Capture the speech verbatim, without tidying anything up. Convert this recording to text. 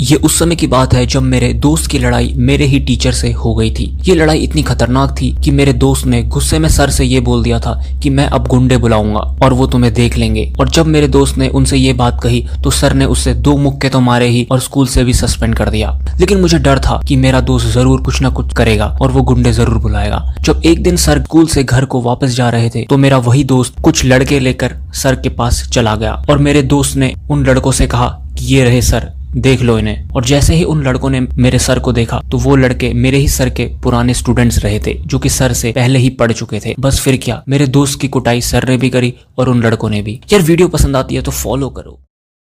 ये उस समय की बात है जब मेरे दोस्त की लड़ाई मेरे ही टीचर से हो गई थी। ये लड़ाई इतनी खतरनाक थी कि मेरे दोस्त ने गुस्से में सर से ये बोल दिया था कि मैं अब गुंडे बुलाऊंगा और वो तुम्हें देख लेंगे। और जब मेरे दोस्त ने उनसे ये बात कही तो सर ने उससे दो मुक्के तो मारे ही और स्कूल से भी सस्पेंड कर दिया। लेकिन मुझे डर था कि मेरा दोस्त जरूर कुछ न कुछ करेगा और वो गुंडे जरूर बुलाएगा। जब एक दिन सर स्कूल से घर को वापस जा रहे थे तो मेरा वही दोस्त कुछ लड़के लेकर सर के पास चला गया और मेरे दोस्त ने उन लड़कों से कहा कि ये रहे सर, देख लो इन्हें। और जैसे ही उन लड़कों ने मेरे सर को देखा तो वो लड़के मेरे ही सर के पुराने स्टूडेंट्स रहे थे जो कि सर से पहले ही पढ़ चुके थे। बस फिर क्या, मेरे दोस्त की कुटाई सर ने भी करी और उन लड़कों ने भी। यार वीडियो पसंद आती है तो फॉलो करो।